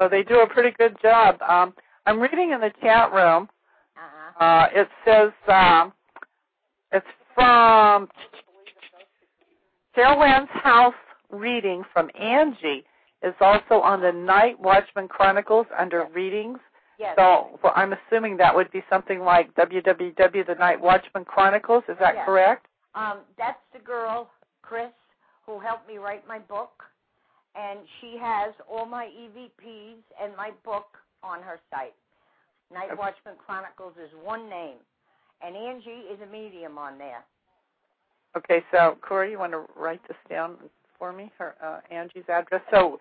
Well, they do a pretty good job. I'm reading in the chat room. Uh-huh. It says it's from... Carol Ann's house reading from Angie is also on the Night Watchman Chronicles under readings. Yes. So I'm assuming that would be something like www. The Night Watchman Chronicles. Is that correct? That's the girl Chris, who helped me write my book, and she has all my EVPs and my book on her site. Night Watchman Chronicles is one name, and Angie is a medium on there. Okay, so, Corey, you want to write this down for me, her Angie's address? So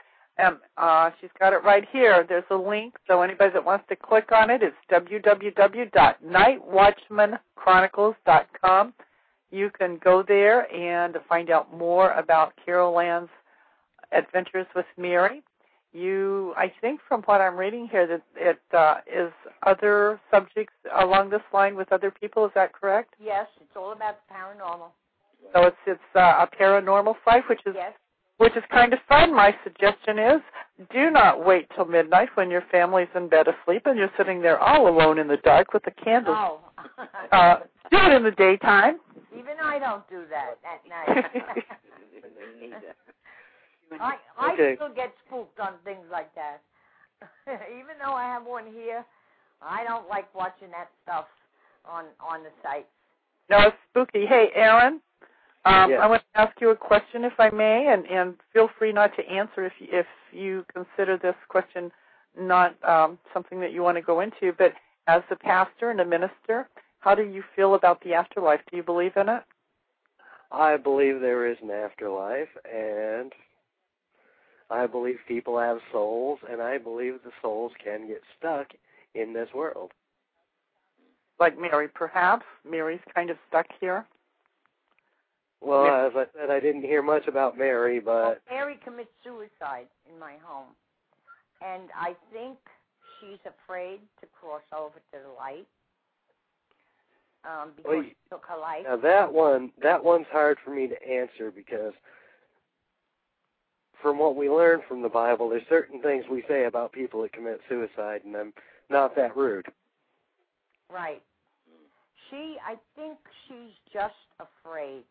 she's got it right here. There's a link, so anybody that wants to click on it, it's www.nightwatchmanchronicles.com. You can go there and find out more about Carol Ann's Adventures with Mary. You, I think from what I'm reading here, that it is other subjects along this line with other people. Is that correct? Yes, it's all about the paranormal. So it's a paranormal site, which is yes. Which is kind of fun. My suggestion is do not wait till midnight when your family's in bed asleep and you're sitting there all alone in the dark with the candles. Oh. Do it in the daytime. Even I don't do that at night. I okay. still get spooked on things like that. Even though I have one here, I don't like watching that stuff on the site. No, it's spooky. Hey, Aaron, yes. I want to ask you a question, if I may, and feel free not to answer if you consider this question not something that you want to go into. But as a pastor and a minister, how do you feel about the afterlife? Do you believe in it? I believe there is an afterlife, and I believe people have souls, and I believe the souls can get stuck in this world. Like Mary, perhaps? Mary's kind of stuck here? Well, as I said, I didn't hear much about Mary, but... Well, Mary commits suicide in my home, and I think she's afraid to cross over to the light because she took her life. Now, that one's hard for me to answer because... From what we learn from the Bible, there's certain things we say about people that commit suicide, and I'm not that rude. Right. I think she's just afraid.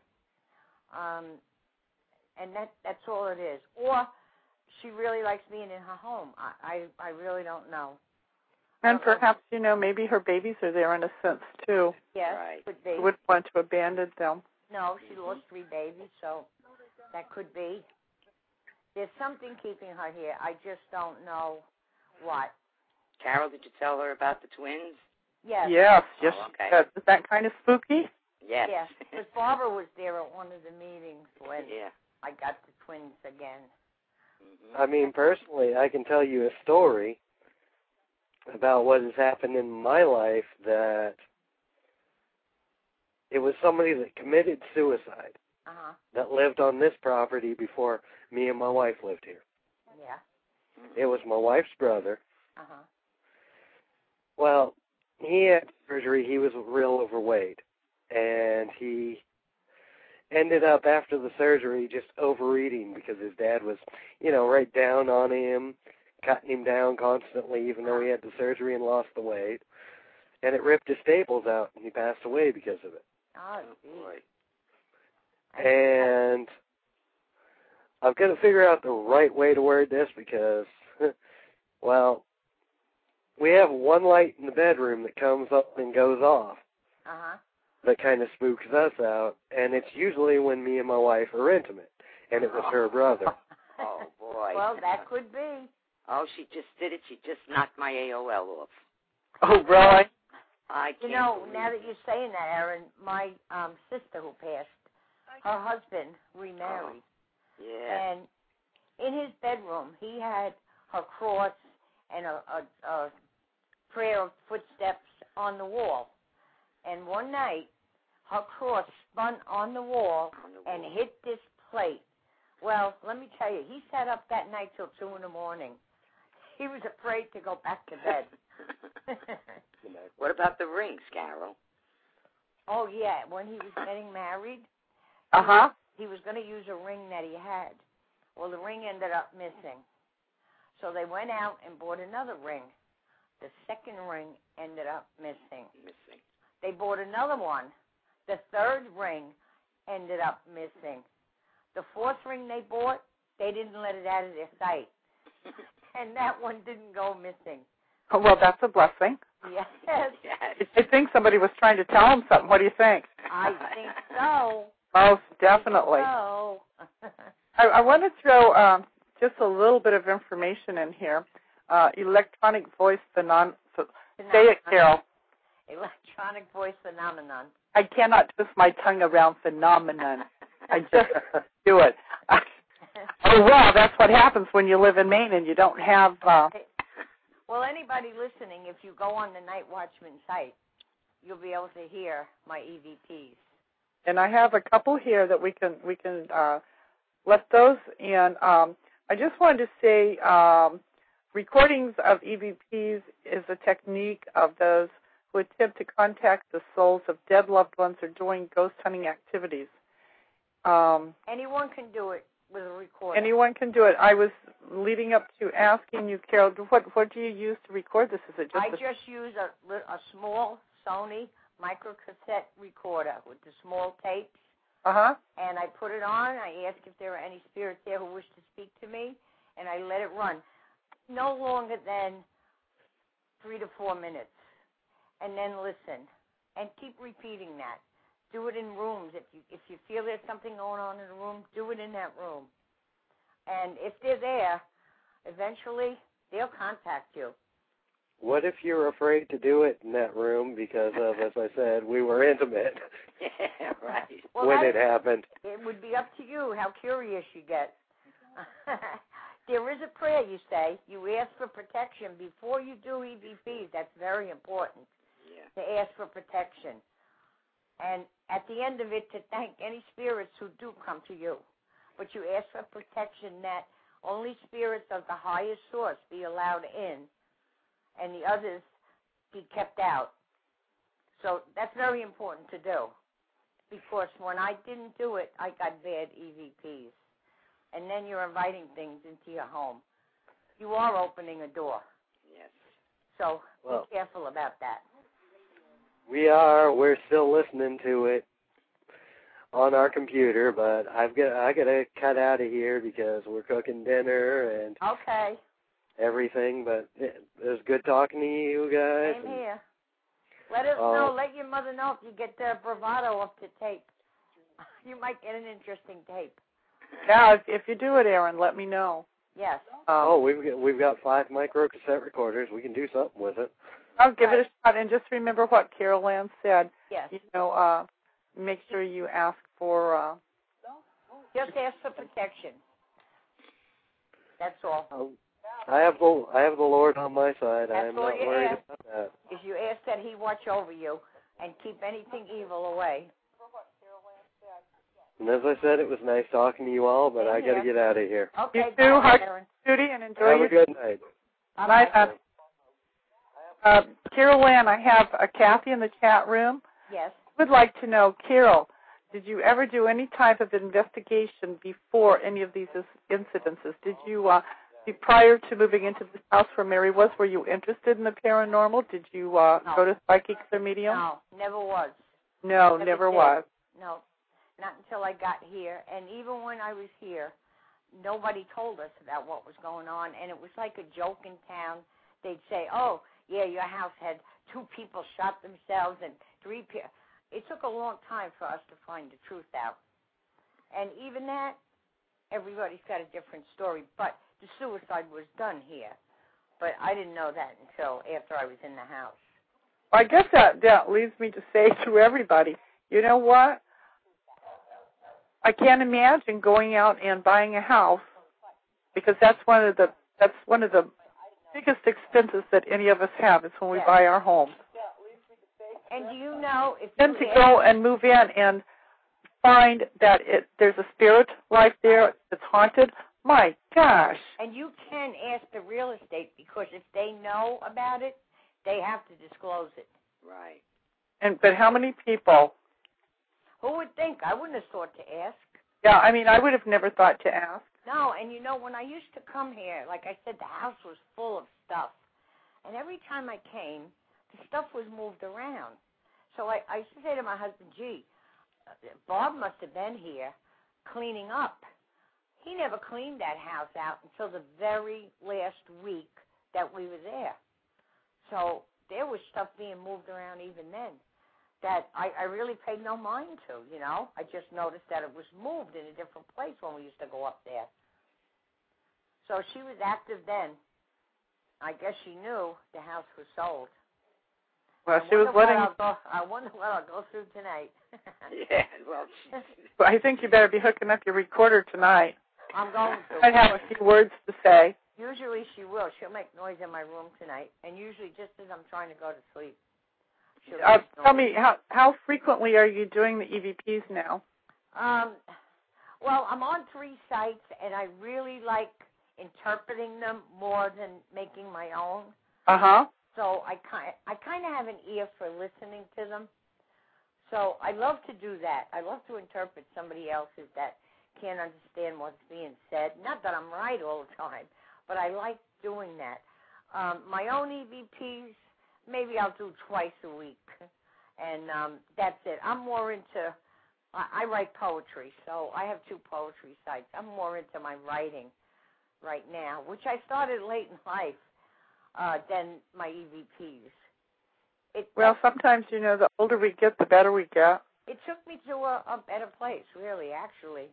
And that's all it is. Or she really likes being in her home. I really don't know. And perhaps, maybe her babies are there in a sense, too. Yes. Right. But they would want to abandon them. No, she lost 3 babies, so that could be. There's something keeping her here. I just don't know what. Carol, did you tell her about the twins? Yes. Yes. Oh, okay. Is that kind of spooky? Yes. Yes, because Barbara was there at one of the meetings when I got the twins again. I mean, personally, I can tell you a story about what has happened in my life that it was somebody that committed suicide. Uh-huh. That lived on this property before me and my wife lived here. Yeah. It was my wife's brother. Uh-huh. Well, he had surgery. He was real overweight. And he ended up after the surgery just overeating because his dad was, right down on him, cutting him down constantly even though he had the surgery and lost the weight. And it ripped his staples out, and he passed away because of it. Oh, boy. And I've got to figure out the right way to word this because, well, we have one light in the bedroom that comes up and goes off. Uh-huh. That kind of spooks us out, and it's usually when me and my wife are intimate, and it was her brother. Oh, boy. Well, that could be. Oh, she just did it. She just knocked my AOL off. Oh, really? I can't now that you're saying that, Aaron, my sister who passed, her husband remarried. Oh, yeah. And in his bedroom, he had her cross and a prayer of footsteps on the wall. And one night, her cross spun on the wall and hit this plate. Well, let me tell you, he sat up that night till 2 in the morning. He was afraid to go back to bed. What about the rings, Carol? Oh, yeah. When he was getting married. Uh-huh. He was going to use a ring that he had. Well, the ring ended up missing. So they went out and bought another ring. The second ring ended up missing. They bought another one. The third ring ended up missing. The fourth ring they bought, they didn't let it out of their sight. And that one didn't go missing. Oh, well, that's a blessing. Yes. I think somebody was trying to tell him something. What do you think? I think so. Most definitely. Oh. I want to throw just a little bit of information in here. Electronic voice phenomenon. Say it, Carol. Electronic voice phenomenon. I cannot twist my tongue around phenomenon. I just do it. Oh, well, that's what happens when you live in Maine and you don't have... Well, anybody listening, if you go on the Night Watchman site, you'll be able to hear my EVPs. And I have a couple here that we can let those in. I just wanted to say recordings of EVPs is a technique of those who attempt to contact the souls of dead loved ones or doing ghost hunting activities. Anyone can do it with a recorder. Anyone can do it. I was leading up to asking you, Carol, what do you use to record this? Is it just? I just use a small Sony microcassette recorder with the small tapes. Uh-huh. And I put it on. I ask if there are any spirits there who wish to speak to me, and I let it run. No longer than 3 to 4 minutes. And then listen. And keep repeating that. Do it in rooms. If you feel there's something going on in a room, do it in that room. And if they're there, eventually they'll contact you. What if you're afraid to do it in that room because of, as I said, we were intimate yeah, right. Well, when it happened? It would be up to you how curious you get. There is a prayer you say. You ask for protection. Before you do EVPs, that's very important to ask for protection. And at the end of it, to thank any spirits who do come to you. But you ask for protection that only spirits of the highest source be allowed in and the others be kept out. So that's very important to do, because when I didn't do it, I got bad EVPs. And then you're inviting things into your home. You are opening a door. Yes. So be careful about that. We are. We're still listening to it on our computer, but I got to cut out of here because we're cooking dinner and everything. But it was good talking to you guys. Same here. Let us know. Let your mother know if you get the bravado off the tape. You might get an interesting tape. Yeah, if you do it, Aaron, let me know. Yes. We've got 5 microcassette recorders. We can do something with it. I'll give it a shot, and just remember what Carol Ann said. Yes. You know, make sure you ask for... just ask for protection. That's all. I have the Lord on my side. I am not worried about that. If you ask that he watch over you and keep anything evil away. And as I said, it was nice talking to you all, but I got to get out of here. Okay, you too. Hug Judy, and enjoy your day. Have a good night. Bye. Carol Ann, I have Kathy in the chat room. Yes. I would like to know, Carol, did you ever do any type of investigation before any of these incidences? Did you, prior to moving into this house where Mary was, were you interested in the paranormal? Did you go to psychics or mediums? No, never was. No, never was. No, not until I got here. And even when I was here, nobody told us about what was going on. And it was like a joke in town. They'd say, oh, yeah, your house had 2 people shot themselves and 3 people. It took a long time for us to find the truth out. And even that, everybody's got a different story. But the suicide was done here. But I didn't know that until after I was in the house. I guess that leads me to say to everybody, you know what? I can't imagine going out and buying a house, because that's one of the biggest expenses that any of us have is when we buy our home. And do you know if then to go and move in and find that there's a spirit life there that's haunted? My gosh! And you can ask the real estate, because if they know about it, they have to disclose it. Right. But how many people? Who would think? I wouldn't have thought to ask. Yeah, I mean, I would have never thought to ask. No, and you know, when I used to come here, like I said, the house was full of stuff. And every time I came, the stuff was moved around. So I used to say to my husband, gee, Bob must have been here cleaning up. He never cleaned that house out until the very last week that we were there. So there was stuff being moved around even then. that I really paid no mind to, you know. I just noticed that it was moved in a different place when we used to go up there. So she was active then. I guess she knew the house was sold. Well, she was letting... I wonder what I'll go through tonight. Yeah, well... I think you better be hooking up your recorder tonight. I'm going to. I have a few words to say. Usually she will. She'll make noise in my room tonight, and usually just as I'm trying to go to sleep. Tell me, how frequently are you doing the EVPs now? Well, I'm on 3 sites, and I really like interpreting them more than making my own. Uh-huh. So I kind of have an ear for listening to them. So I love to do that. I love to interpret somebody else's that can't understand what's being said. Not that I'm right all the time, but I like doing that. My own EVPs, maybe I'll do twice a week, and that's it. I'm more into, I write poetry, so I have 2 poetry sites. I'm more into my writing right now, which I started late in life. Than my EVPs. Well, sometimes, you know, the older we get, the better we get. It took me to a better place, really, actually,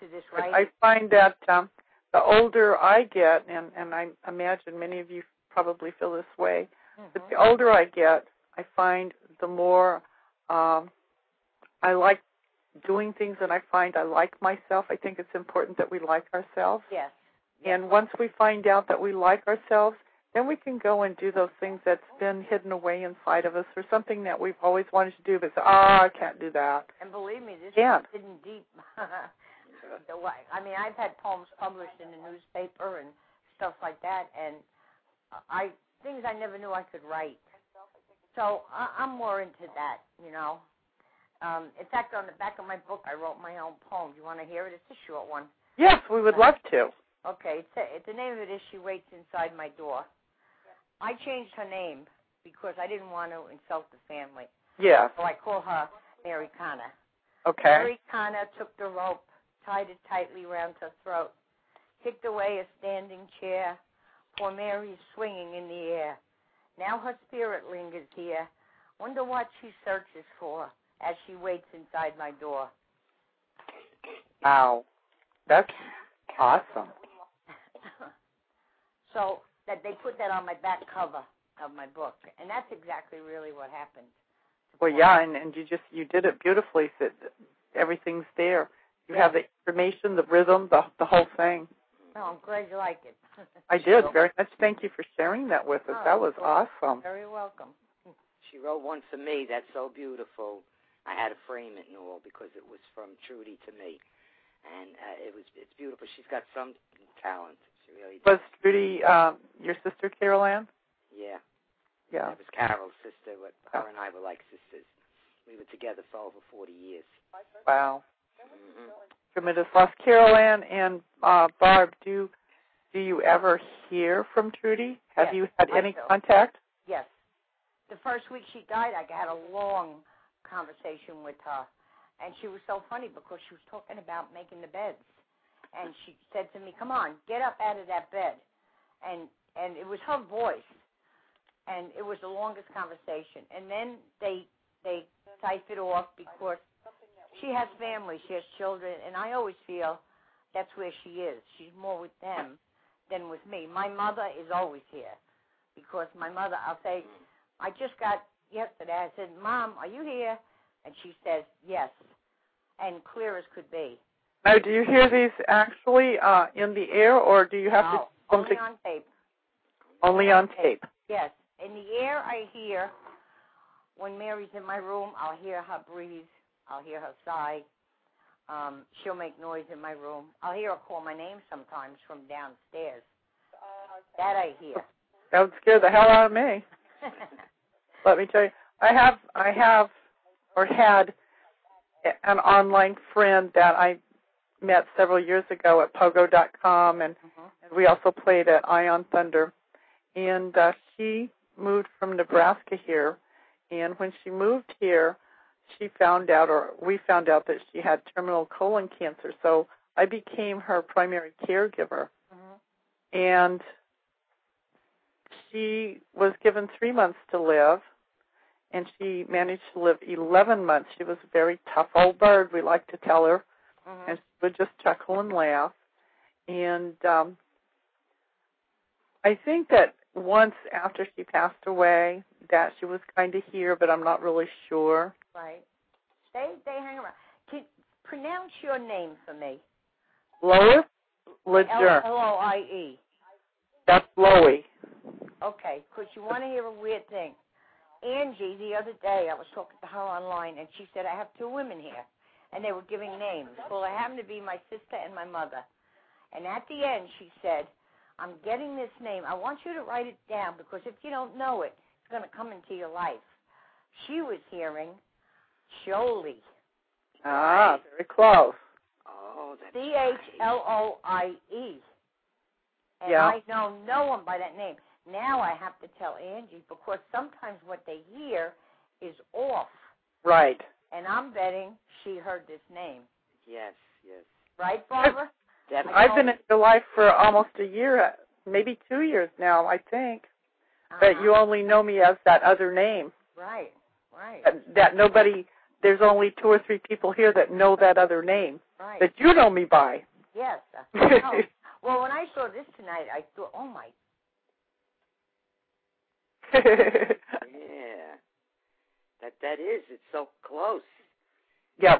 to this writing. I find that the older I get, and I imagine many of you probably feel this way, mm-hmm. but the older I get, I find the more I like doing things, and I find I like myself. I think it's important that we like ourselves. Yes. And once we find out that we like ourselves, then we can go and do those things that's been hidden away inside of us or something that we've always wanted to do, but say, I can't do that. And believe me, this is hidden deep. I mean, I've had poems published in the newspaper and stuff like that, and things I never knew I could write. So I'm more into that, you know. In fact, on the back of my book, I wrote my own poem. Do you want to hear it? It's a short one. Yes, we would love to. Okay, the name of it is She Waits Inside My Door. I changed her name because I didn't want to insult the family. Yeah. So I call her Mary Connor. Okay. Mary Connor took the rope, tied it tightly around her throat, kicked away a standing chair, poor Mary's swinging in the air. Now her spirit lingers here. Wonder what she searches for as she waits inside my door. Wow. That's awesome. So that they put that on my back cover of my book, and that's exactly really what happened. Well, yeah, and you did it beautifully. So everything's there. You have the information, the rhythm, the whole thing. Oh, I'm glad you like it. I did very much. Thank you for sharing that with us. That was awesome. Very welcome. She wrote one for me. That's so beautiful. I had to frame it and all because it was from Trudy to me, and it's beautiful. She's got some talent. Really was Trudy your sister, Carol Ann? Yeah. That was Carol's sister. But her and I were like sisters. We were together for over 40 years. Wow. Mm-hmm. Tremendous loss. Carol Ann and Barb, do you ever hear from Trudy? Have you had any contact? Yes. The first week she died, I had a long conversation with her. And she was so funny because she was talking about making the beds. And she said to me, "Come on, get up out of that bed." And it was her voice, and it was the longest conversation. And then they typed it off because she has family, she has children, and I always feel that's where she is. She's more with them than with me. My mother is always here because my mother, I'll say, I just got yesterday, I said, "Mom, are you here?" And she says, "Yes," and clear as could be. Now, do you hear these actually in the air, or do you have to... Only on tape. Only on tape. Yes. In the air, I hear, when Mary's in my room, I'll hear her breathe. I'll hear her sigh. She'll make noise in my room. I'll hear her call my name sometimes from downstairs. That I hear. That would scare the hell out of me. Let me tell you. I have or had an online friend that I met several years ago at Pogo.com, and we also played at Eye on Thunder. And she moved from Nebraska here, and when she moved here, we found out that she had terminal colon cancer. So I became her primary caregiver, and she was given 3 months to live, and she managed to live 11 months. She was a very tough old bird, we like to tell her, and she would just chuckle and laugh. And I think that once after she passed away that she was kind of here, but I'm not really sure. Right. They hang around. Can pronounce your name for me. Lois Leger. L-O-I-E. That's Loie. Okay, because you want to hear a weird thing. Angie, the other day, I was talking to her online, and she said, I have two women here, and they were giving names. Well, they happened to be my sister and my mother. And at the end, she said, I'm getting this name. I want you to write it down, because if you don't know it, it's going to come into your life. She was hearing Jolie. Ah, very close. Oh, that's C-H-L-O-I-E. And yeah. I know no one by that name. Now I have to tell Angie, because sometimes what they hear is off. Right. And I'm betting she heard this name. Yes, yes. Right, Barbara? I've been in your life for almost a year, maybe 2 years now, I think. But you only know me as that other name. Right, right. That nobody, there's only 2 or 3 people here that know that other name. Right. That you know me by. Yes. No. Well, when I saw this tonight, I thought, oh, my. Yeah. That is. It's so close. Yeah,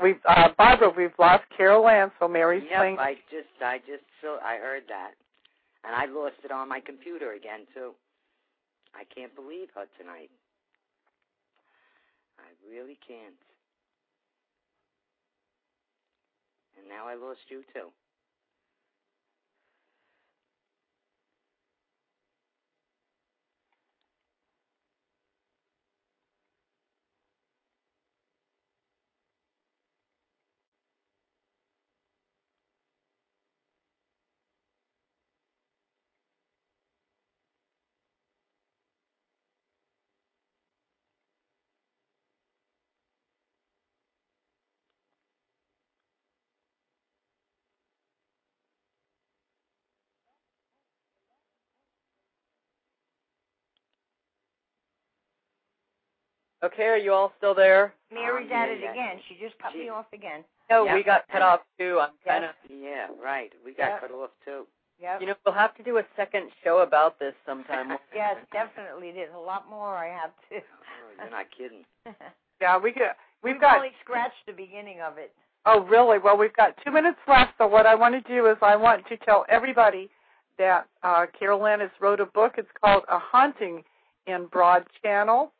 Barbara, we've lost Carol Ann, so Mary's playing. Yep, I heard that. And I lost it on my computer again, too. I can't believe her tonight. I really can't. And now I lost you, too. Okay, are you all still there? Mary's at it again. She just cut me off again. No, we got cut off, too. I'm kind of... Yeah, right. We got cut off, too. Yep. You know, we'll have to do a second show about this sometime. Yes, definitely. There's a lot more I have to. Oh, you're not kidding. Yeah, we've got... only scratched the beginning of it. Oh, really? Well, we've got 2 minutes left, so what I want to do is I want to tell everybody that Carol Ann has wrote a book. It's called A Haunting in Broad Channel.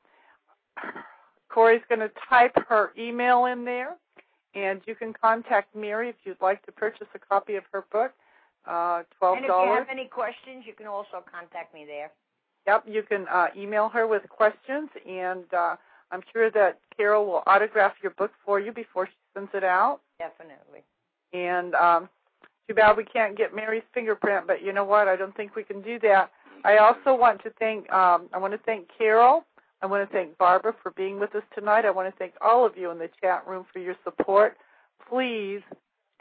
Corey's going to type her email in there, and you can contact Mary if you'd like to purchase a copy of her book, $12. And if you have any questions, you can also contact me there. Yep, you can email her with questions, and I'm sure that Carol will autograph your book for you before she sends it out. Definitely. And too bad we can't get Mary's fingerprint, but you know what? I don't think we can do that. I also want to thank Carol. I want to thank Barbara for being with us tonight. I want to thank all of you in the chat room for your support. Please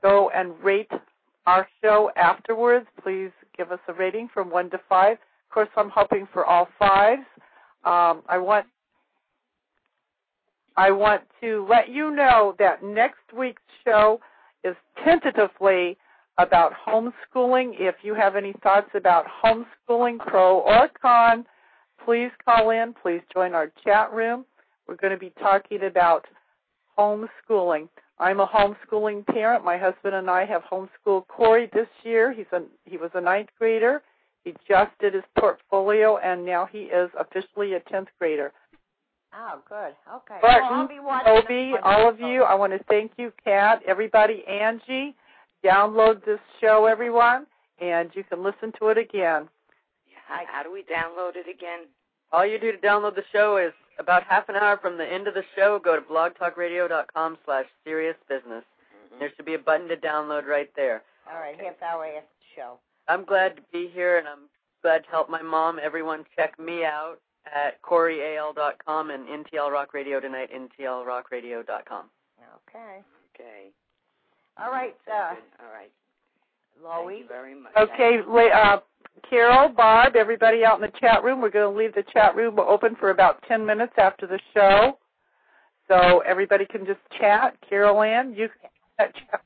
go and rate our show afterwards. Please give us a rating from 1 to 5. Of course, I'm hoping for all 5s. I want to let you know that next week's show is tentatively about homeschooling. If you have any thoughts about homeschooling, pro or con, please call in. Please join our chat room. We're going to be talking about homeschooling. I'm a homeschooling parent. My husband and I have homeschooled Corey this year. He was a 9th grader. He just did his portfolio, and now he is officially a 10th grader. Oh, good. Okay. Well, I'll be watching. Toby, all of you, I want to thank you, Kat, everybody, Angie. Download this show, everyone, and you can listen to it again. How do we download it again? All you do to download the show is about half an hour from the end of the show, go to blogtalkradio.com/seriousbusiness. There should be a button to download right there. All right, half hour after the show. I'm glad to be here, and I'm glad to help my mom. Everyone check me out at CoreyAL.com and NTL Rock Radio tonight, NTLRockRadio.com. Okay. Okay. All right. Thank you very much. Okay, Carol, Barb, everybody out in the chat room, we're going to leave the chat room open for about 10 minutes after the show. So everybody can just chat. Carol Ann, you can chat.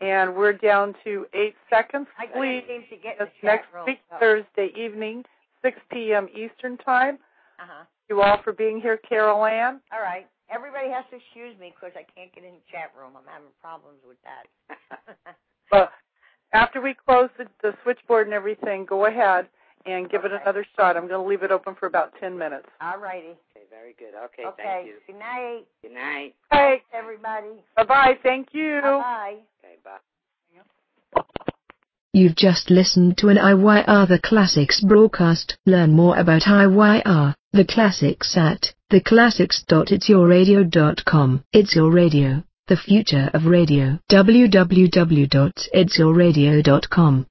And we're down to 8 seconds. Please, next week, Thursday evening, 6 p.m. Eastern Time. Thank you all for being here, Carol Ann. All right. Everybody has to excuse me because I can't get in the chat room. I'm having problems with that. But after we close the switchboard and everything, go ahead and give it another shot. I'm going to leave it open for about 10 minutes. All righty. Okay, very good. Okay, thank you. Good night. Good night. Hey, everybody. Bye-bye. Thank you. Bye-bye. Okay, bye. You've just listened to an IYR The Classics broadcast. Learn more about IYR, The Classics at theclassics.itsyourradio.com. It's Your Radio, the future of radio. www.itsyourradio.com